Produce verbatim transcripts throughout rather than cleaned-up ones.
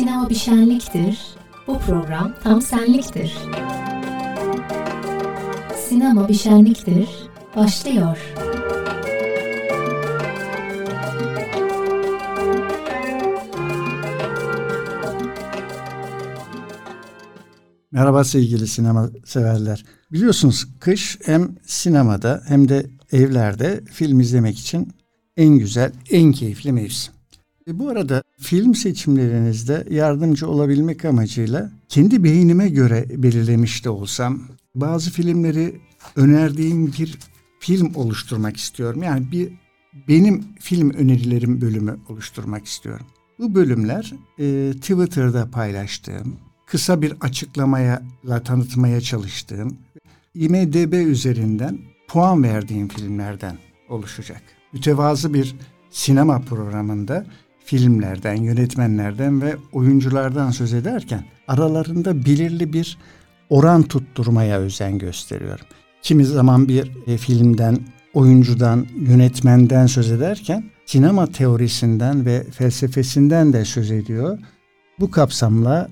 Sinema bir şenliktir, bu program tam senliktir. Sinema bir şenliktir, başlıyor. Merhaba sevgili sinema severler. Biliyorsunuz kış hem sinemada hem de evlerde film izlemek için en güzel, en keyifli mevsim. E bu arada film seçimlerinizde yardımcı olabilmek amacıyla kendi beynime göre belirlemiş de olsam bazı filmleri önerdiğim bir film oluşturmak istiyorum. Yani bir benim film önerilerim bölümü oluşturmak istiyorum. Bu bölümler e, Twitter'da paylaştığım, kısa bir açıklamaya tanıtmaya çalıştığım, IMDb üzerinden puan verdiğim filmlerden oluşacak. Mütevazı bir sinema programında filmlerden, yönetmenlerden ve oyunculardan söz ederken aralarında belirli bir oran tutturmaya özen gösteriyorum. Kimi zaman bir e, filmden, oyuncudan, yönetmenden söz ederken sinema teorisinden ve felsefesinden de söz ediyor. Bu kapsamla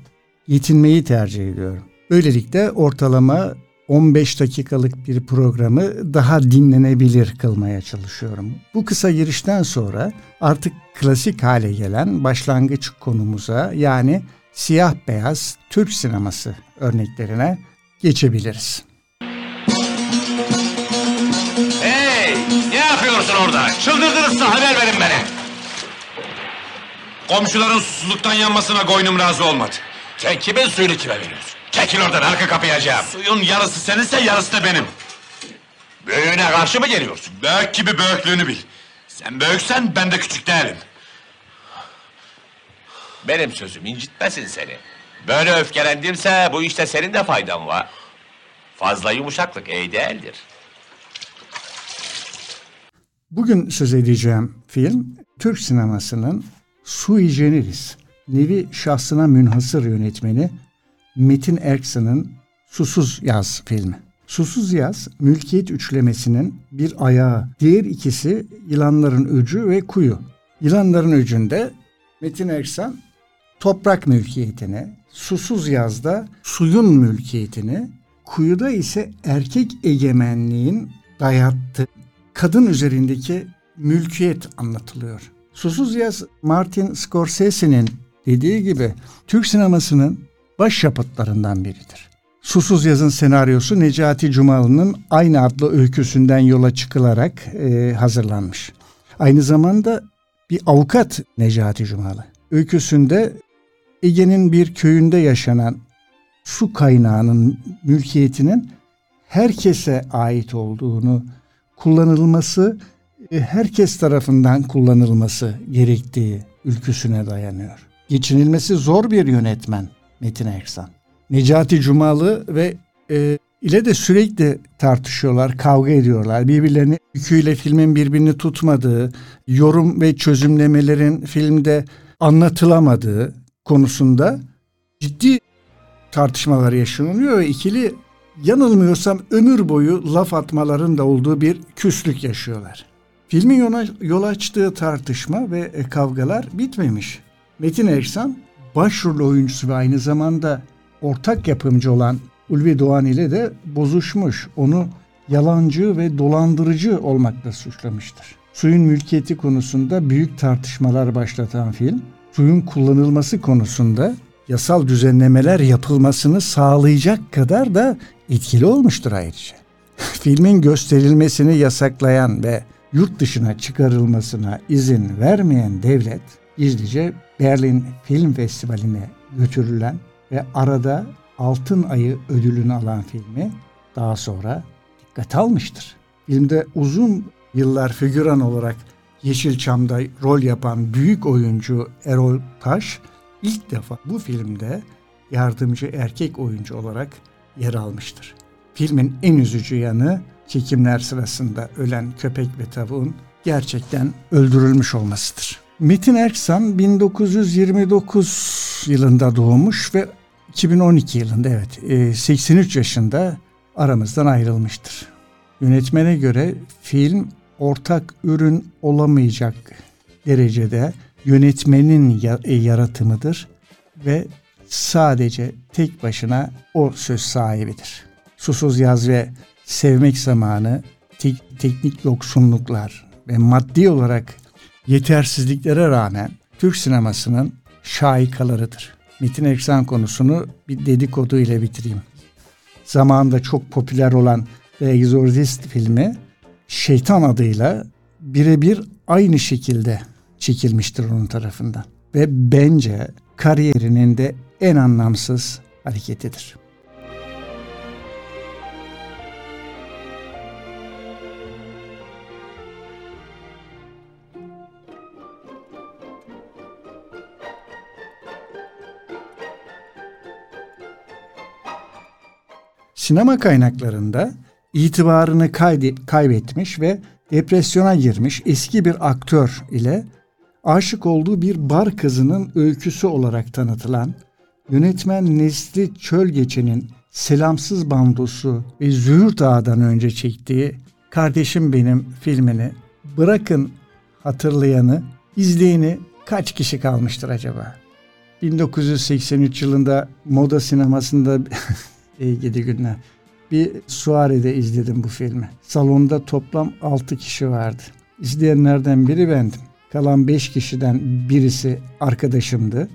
yetinmeyi tercih ediyorum. Böylelikle ortalama on beş dakikalık bir programı daha dinlenebilir kılmaya çalışıyorum. Bu kısa girişten sonra artık klasik hale gelen başlangıç konumuza, yani siyah beyaz Türk sineması örneklerine geçebiliriz. Hey! Ne yapıyorsun orada? Çıldırdınızsa haber verin bana. Komşuların susuzluktan yanmasına koynum razı olmadı. Sen kimin suyunu kime veriyorsun? Çekil oradan, arka kapıyı açacağım. Suyun yarısı seninse yarısı da benim. Büyüğüne karşı mı geliyorsun? Büyük gibi büyüklüğünü bil. Sen büyüksen ben de küçük değilim. Benim sözüm incitmesin seni. Böyle öfkelendimse bu işte senin de faydan var. Fazla yumuşaklık iyi değildir. Bugün söz edeceğim film Türk sinemasının sui generis, nevi şahsına münhasır yönetmeni Metin Erksan'ın Susuz Yaz filmi. Susuz Yaz, mülkiyet üçlemesinin bir ayağı. Diğer ikisi Yılanların Öcü ve Kuyu. Yılanların Öcü'nde Metin Erksan toprak mülkiyetini, Susuz Yaz'da suyun mülkiyetini, Kuyu'da ise erkek egemenliğin dayattığı kadın üzerindeki mülkiyet anlatılıyor. Susuz Yaz, Martin Scorsese'nin dediği gibi Türk sinemasının başyapıtlarından biridir. Susuz Yaz'ın senaryosu Necati Cumalı'nın aynı adlı öyküsünden yola çıkılarak e, hazırlanmış. Aynı zamanda bir avukat Necati Cumalı. Öyküsünde Ege'nin bir köyünde yaşanan su kaynağının mülkiyetinin herkese ait olduğunu, kullanılması, e, herkes tarafından kullanılması gerektiği ülküsüne dayanıyor. Geçinilmesi zor bir yönetmen Metin Erksan. Necati Cumalı ve e, ile de sürekli tartışıyorlar, kavga ediyorlar. Birbirlerini yüküyle filmin birbirini tutmadığı, yorum ve çözümlemelerin filmde anlatılamadığı konusunda ciddi tartışmalar yaşanıyor ve ikili, yanılmıyorsam, ömür boyu laf atmaların da olduğu bir küslük yaşıyorlar. Filmin yol açtığı tartışma ve kavgalar bitmemiş. Metin Erksan başrol oyuncusu ve aynı zamanda ortak yapımcı olan Ulvi Doğan ile de bozuşmuş. Onu yalancı ve dolandırıcı olmakla suçlamıştır. Suyun mülkiyeti konusunda büyük tartışmalar başlatan film, suyun kullanılması konusunda yasal düzenlemeler yapılmasını sağlayacak kadar da etkili olmuştur ayrıca. Filmin gösterilmesini yasaklayan ve yurt dışına çıkarılmasına izin vermeyen devlet, gizlice Berlin Film Festivali'ne götürülen ve arada Altın Ayı ödülünü alan filmi daha sonra dikkate almıştır. Filmde uzun yıllar figüran olarak Yeşilçam'da rol yapan büyük oyuncu Erol Taş ilk defa bu filmde yardımcı erkek oyuncu olarak yer almıştır. Filmin en üzücü yanı çekimler sırasında ölen köpek ve tavuğun gerçekten öldürülmüş olmasıdır. Metin Erksan bin dokuz yüz yirmi dokuz yılında doğmuş ve iki bin on iki yılında, evet, seksen üç yaşında aramızdan ayrılmıştır. Yönetmene göre film ortak ürün olamayacak derecede yönetmenin yaratımıdır ve sadece tek başına o söz sahibidir. Susuz Yaz ve Sevmek Zamanı tek, teknik yoksunluklar ve maddi olarak yetersizliklere rağmen Türk sinemasının şahikalarıdır. Metin Erksan konusunu bir dedikodu ile bitireyim. Zamanında çok popüler olan Exorcist filmi Şeytan adıyla birebir aynı şekilde çekilmiştir onun tarafından. Ve bence kariyerinin de en anlamsız hareketidir. Sinema kaynaklarında itibarını kaybetmiş ve depresyona girmiş eski bir aktör ile aşık olduğu bir bar kızının öyküsü olarak tanıtılan yönetmen Nesli Çölgeç'in Selamsız Bandosu ve Züğürt Ağa'dan önce çektiği Kardeşim Benim filmini bırakın hatırlayanı, izleyeni kaç kişi kalmıştır acaba? bin dokuz yüz seksen üç yılında moda sinemasında iyi gidi günler. Bir Suare'de izledim bu filmi. Salonda toplam altı kişi vardı. İzleyenlerden biri bendim. Kalan beş kişiden birisi arkadaşımdı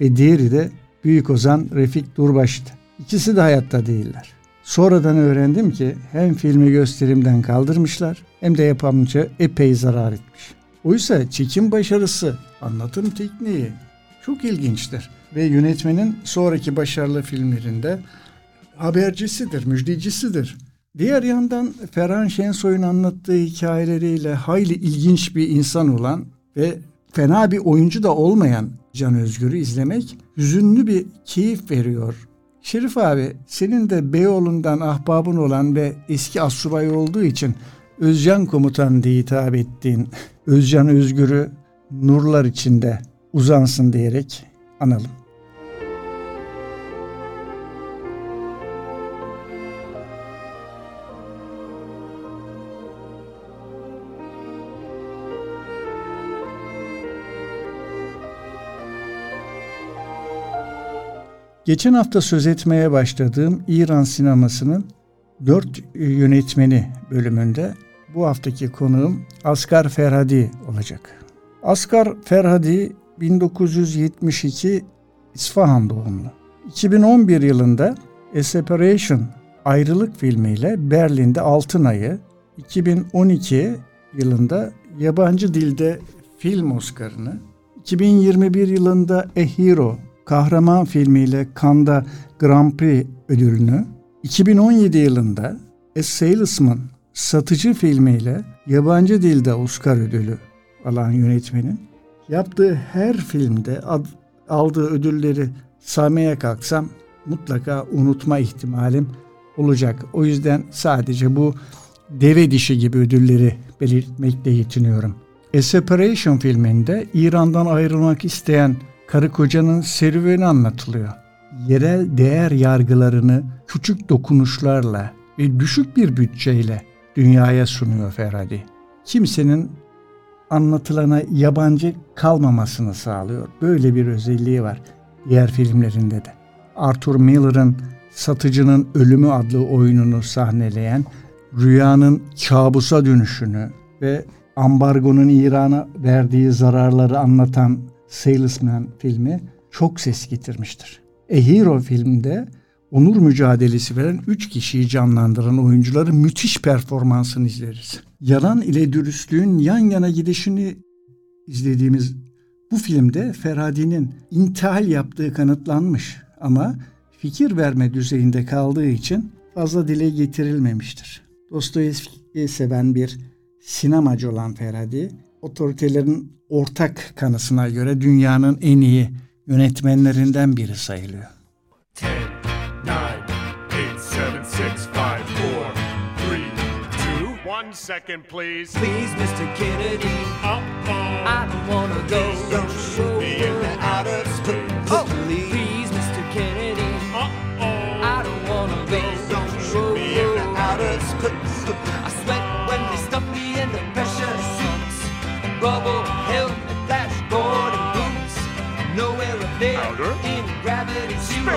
ve diğeri de Büyük Ozan Refik Durbaş'tı. İkisi de hayatta değiller. Sonradan öğrendim ki hem filmi gösterimden kaldırmışlar hem de yapımcı epey zarar etmiş. Oysa çekim başarısı, anlatım tekniği çok ilginçtir ve yönetmenin sonraki başarılı filmlerinde habercisidir, müjdecisidir. Diğer yandan Ferhan Şensoy'un anlattığı hikayeleriyle hayli ilginç bir insan olan ve fena bir oyuncu da olmayan Can Özgür'ü izlemek hüzünlü bir keyif veriyor. Şerif abi, senin de Beyoğlu'ndan ahbabın olan ve eski astsubay olduğu için Özcan Komutan diye hitap ettiğin Özcan Özgür'ü nurlar içinde uzansın diyerek analım. Geçen hafta söz etmeye başladığım İran sinemasının dört yönetmeni bölümünde bu haftaki konuğum Asghar Farhadi olacak. Asghar Farhadi bin dokuz yüz yetmiş iki İsfahan doğumlu. iki bin on bir yılında A Separation ayrılık filmiyle Berlin'de Altın Ay'ı, iki bin on iki yılında yabancı dilde film Oscar'ını, iki bin yirmi bir yılında A Hero Kahraman filmiyle Cannes'da Grand Prix ödülünü, iki bin on yedi yılında A Salesman satıcı filmiyle yabancı dilde Oscar ödülü alan yönetmenin yaptığı her filmde ad, aldığı ödülleri saymaya kalksam mutlaka unutma ihtimalim olacak. O yüzden sadece bu deve dişi gibi ödülleri belirtmekle yetiniyorum. A Separation filminde İran'dan ayrılmak isteyen karı kocanın serüveni anlatılıyor. Yerel değer yargılarını küçük dokunuşlarla ve düşük bir bütçeyle dünyaya sunuyor Farhadi. Kimsenin anlatılana yabancı kalmamasını sağlıyor. Böyle bir özelliği var diğer filmlerinde de. Arthur Miller'ın Satıcının Ölümü adlı oyununu sahneleyen, rüyanın kabusa dönüşünü ve ambargonun İran'a verdiği zararları anlatan Salesman filmi çok ses getirmiştir. A Hero filminde onur mücadelesi veren üç kişiyi canlandıran oyuncuların müthiş performansını izleriz. Yalan ile dürüstlüğün yan yana gidişini izlediğimiz bu filmde Farhadi'nin intihal yaptığı kanıtlanmış ama fikir verme düzeyinde kaldığı için fazla dile getirilmemiştir. Dostoyevski'yi seven bir sinemacı olan Farhadi, otoritelerin ortak kanısına göre dünyanın en iyi yönetmenlerinden biri sayılıyor. ten, nine, eight, seven, six, five, four, three, two, one second please. Please mister Kennedy. Uh-oh. I don't wanna go. Don't show me in the outer space. Oh. Please mister Kennedy. Uh-oh. I don't wanna go. Don't show me in the outer space. I sweat when they stuff me in the pressure suits. Rubble. Helmet, flash, board, and boots. Nowhere up there in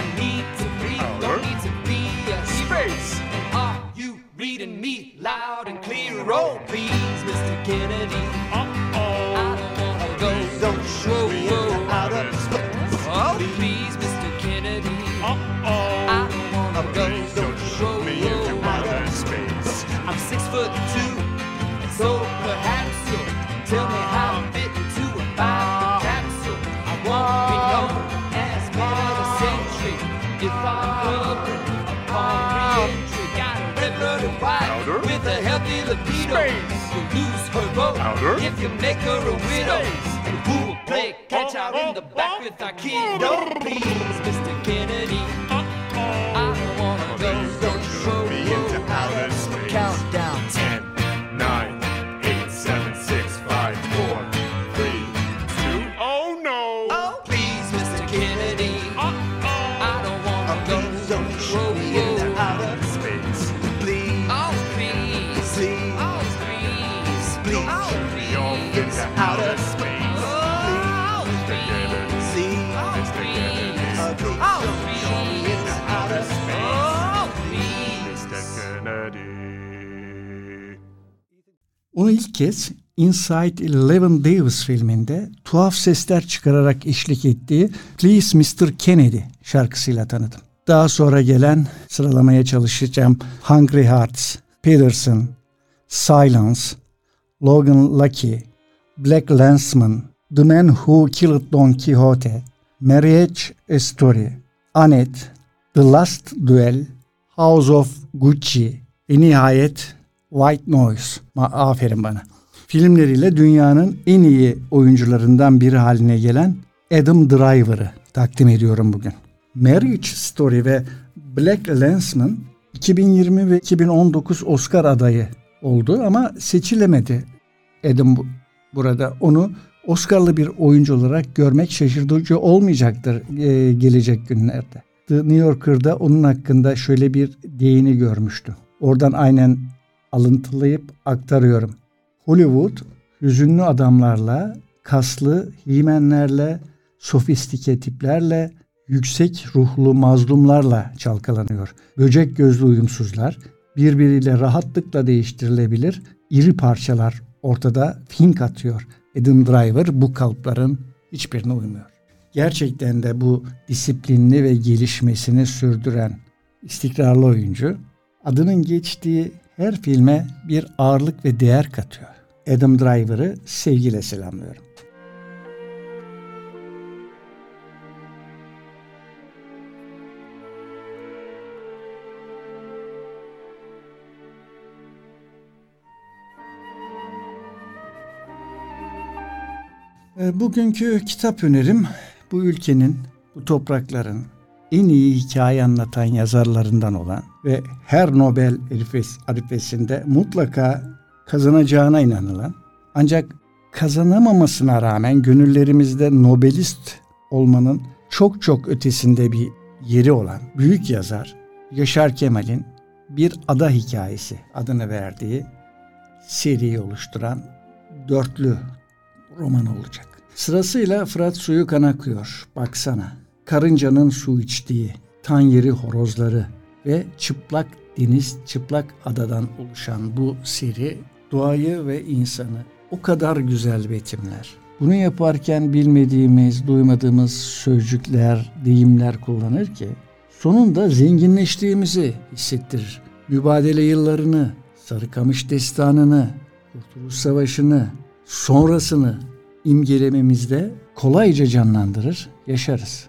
I need to breathe, don't need to be a space. Are you reading me loud and clear? Oh, please, Mister Kennedy. Uh-oh. I don't wanna go. Don't show me out of space. Oh, please, Mister Kennedy. Uh-oh. I don't wanna go. Don't show me out of space. I'm six foot two, so perhaps you'll tell me how I fit into a five-foot capsule. I won't be known as one of the century. If I'm open upon re-entry, got a red blooded wife with a healthy libido. You'll lose her vote if you make her a widow. And who will play catch out in the back with our kid? Don't please, Mister Kennedy. I don't wanna go. Don't show me into outer space. Countdown ten. Outer space. Oh, please. See, Mister Kennedy. Oh, please. Outer space. Oh, please. Mister Kennedy. Onu ilk kez Inside Llewyn Davis filminde tuhaf sesler çıkararak eşlik ettiği Please Mister Kennedy şarkısıyla tanıdım. Daha sonra gelen, sıralamaya çalışacağım, Hungry Hearts, Paterson, Silence, Logan Lucky, BlacKkKlansman, The Man Who Killed Don Quixote, Marriage Story, Annette, The Last Duel, House of Gucci ve nihayet White Noise. Aferin bana. Filmleriyle dünyanın en iyi oyuncularından biri haline gelen Adam Driver'ı takdim ediyorum bugün. Marriage Story ve BlacKkKlansman iki bin yirmi ve iki bin on dokuz Oscar adayı oldu ama seçilemedi. Adam burada onu Oscar'lı bir oyuncu olarak görmek şaşırtıcı olmayacaktır e, gelecek günlerde. The New Yorker'da onun hakkında şöyle bir değini görmüştüm. Oradan aynen alıntılayıp aktarıyorum. Hollywood hüzünlü adamlarla, kaslı himenlerle, sofistike tiplerle, yüksek ruhlu mazlumlarla çalkalanıyor. Böcek gözlü uyumsuzlar, birbiriyle rahatlıkla değiştirilebilir iri parçalar ortada fink atıyor. Adam Driver bu kalıpların hiçbirine uymuyor. Gerçekten de bu disiplinli ve gelişmesini sürdüren istikrarlı oyuncu adının geçtiği her filme bir ağırlık ve değer katıyor. Adam Driver'ı sevgiyle selamlıyorum. Bugünkü kitap önerim bu ülkenin, bu toprakların en iyi hikaye anlatan yazarlarından olan ve her Nobel arifesinde mutlaka kazanacağına inanılan ancak kazanamamasına rağmen gönüllerimizde Nobelist olmanın çok çok ötesinde bir yeri olan büyük yazar Yaşar Kemal'in Bir Ada Hikayesi adını verdiği seriyi oluşturan dörtlü roman olacak. Sırasıyla Fırat Suyu Kan Akıyor, Baksana, Karıncanın Su İçtiği, Tan Yeri Horozları ve Çıplak Deniz, Çıplak Adadan oluşan bu seri doğayı ve insanı o kadar güzel betimler. Bunu yaparken bilmediğimiz, duymadığımız sözcükler, deyimler kullanır ki sonunda zenginleştiğimizi hissettirir. Mübadele yıllarını, Sarıkamış Destanı'nı, Kurtuluş Savaşı'nı, sonrasını imgelememizde kolayca canlandırır, yaşarız.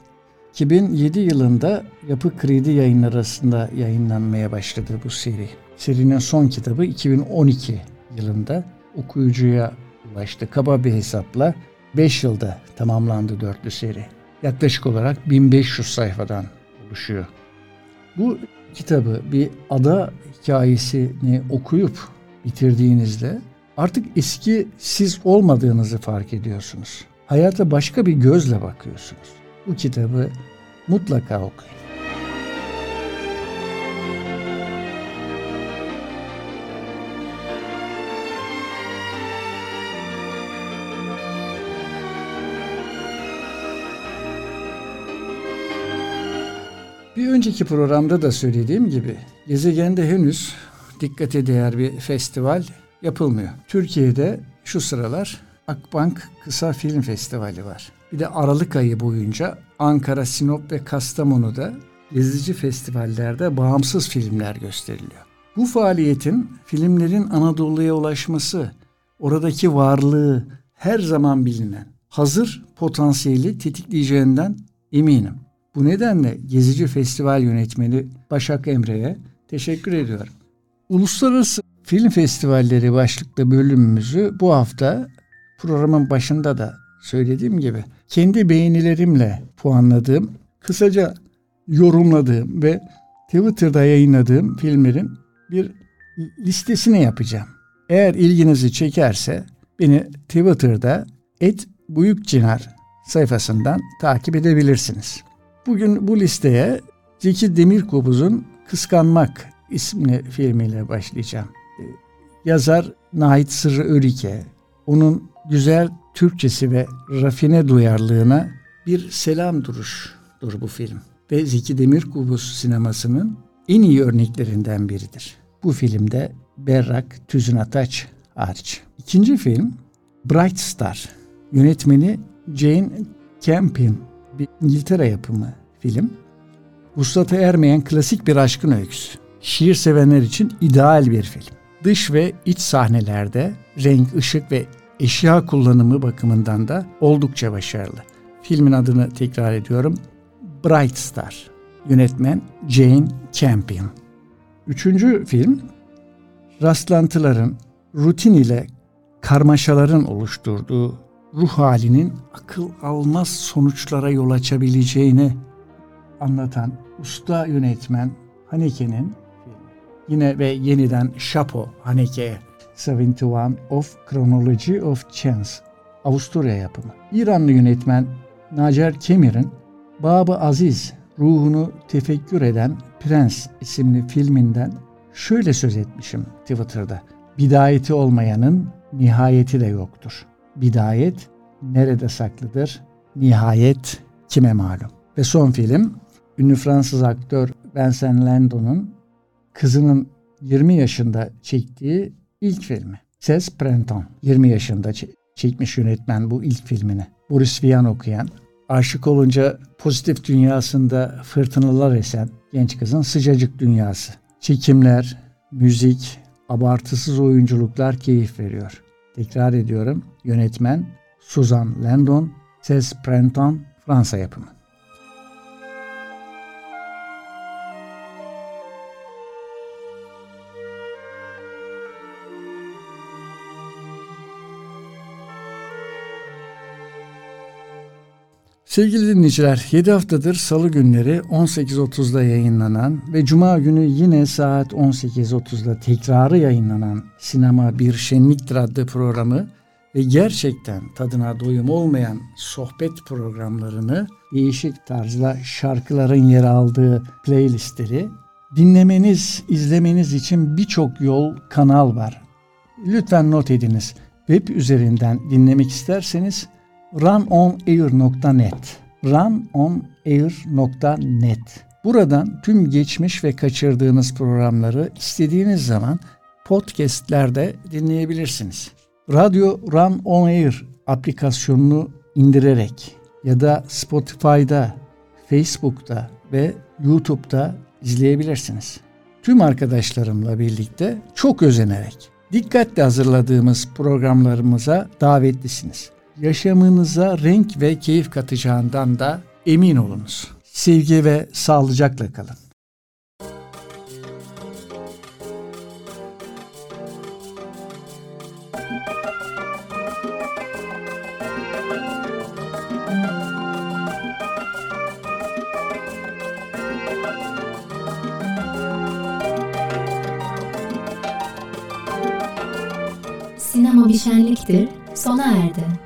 iki bin yedi yılında Yapı Kredi Yayınları arasında yayınlanmaya başladı bu seri. Serinin son kitabı iki bin on iki yılında okuyucuya ulaştı. Kaba bir hesapla beş yılda tamamlandı dörtlü seri. Yaklaşık olarak bin beş yüz sayfadan oluşuyor. Bu kitabı bir ada hikayesini okuyup bitirdiğinizde artık eski siz olmadığınızı fark ediyorsunuz. Hayata başka bir gözle bakıyorsunuz. Bu kitabı mutlaka okuyun. Bir önceki programda da söylediğim gibi gezegende henüz dikkate değer bir festival yapılmıyor. Türkiye'de şu sıralar Akbank Kısa Film Festivali var. Bir de Aralık ayı boyunca Ankara, Sinop ve Kastamonu'da gezici festivallerde bağımsız filmler gösteriliyor. Bu faaliyetin filmlerin Anadolu'ya ulaşması, oradaki varlığı her zaman bilinen, hazır potansiyeli tetikleyeceğinden eminim. Bu nedenle gezici festival yönetmeni Başak Emre'ye teşekkür ediyorum. Uluslararası Film Festivalleri başlıklı bölümümüzü bu hafta programın başında da söylediğim gibi kendi beğenilerimle puanladığım, kısaca yorumladığım ve Twitter'da yayınladığım filmlerin bir listesini yapacağım. Eğer ilginizi çekerse beni Twitter'da et büyükcinar sayfasından takip edebilirsiniz. Bugün bu listeye Zeki Demirkubuz'un Kıskanmak isimli filmiyle başlayacağım. Yazar Nahit Sırrı Örike, onun güzel Türkçesi ve rafine duyarlılığına bir selam duruştur bu film. Ve Zeki Demirkubuz sinemasının en iyi örneklerinden biridir. Bu filmde Berrak Tüzün Ataç hariç. İkinci film Bright Star. Yönetmeni Jane Campion. Bir İngiltere yapımı film. Vuslata ermeyen klasik bir aşkın öyküsü. Şiir sevenler için ideal bir film. Dış ve iç sahnelerde renk, ışık ve eşya kullanımı bakımından da oldukça başarılı. Filmin adını tekrar ediyorum. Bright Star. Yönetmen Jane Campion. Üçüncü film, rastlantıların, rutin ile karmaşaların oluşturduğu ruh halinin akıl almaz sonuçlara yol açabileceğini anlatan usta yönetmen Haneke'nin yine ve yeniden Şapo Haneke'ye yetmiş bir of Chronology of Chance, Avusturya yapımı. İranlı yönetmen Nacer Kemir'in Bab-ı Aziz, ruhunu tefekkür eden Prens isimli filminden şöyle söz etmişim Twitter'da. Bidayeti olmayanın nihayeti de yoktur. Bidayet nerede saklıdır? Nihayet kime malum? Ve son film, ünlü Fransız aktör Vincent Landon'un kızının yirmi yaşında çektiği ilk filmi. Seize Printemps. yirmi yaşında çekmiş yönetmen bu ilk filmini. Boris Vian okuyan, aşık olunca pozitif dünyasında fırtınalar esen genç kızın sıcacık dünyası. Çekimler, müzik, abartısız oyunculuklar keyif veriyor. Tekrar ediyorum, yönetmen Suzan Landon, Seize Printemps, Fransa yapımı. Sevgili dinleyiciler, yedi haftadır salı günleri on sekiz otuzda yayınlanan ve cuma günü yine saat on sekiz otuzda tekrarı yayınlanan Sinema Bir Şenliktir adlı programı ve gerçekten tadına doyum olmayan sohbet programlarını, değişik tarzla şarkıların yer aldığı playlistleri dinlemeniz, izlemeniz için birçok yol, kanal var. Lütfen not ediniz. Web üzerinden dinlemek isterseniz run on air nokta net run on air nokta net Buradan tüm geçmiş ve kaçırdığınız programları istediğiniz zaman podcastlerde dinleyebilirsiniz. Radyo Run On Air aplikasyonunu indirerek ya da Spotify'da, Facebook'ta ve YouTube'da izleyebilirsiniz. Tüm arkadaşlarımla birlikte çok özenerek, dikkatle hazırladığımız programlarımıza davetlisiniz. Yaşamınıza renk ve keyif katacağından da emin olunuz. Sevgi ve sağlıcakla kalın. Sinema bir şenliktir, sona erdi.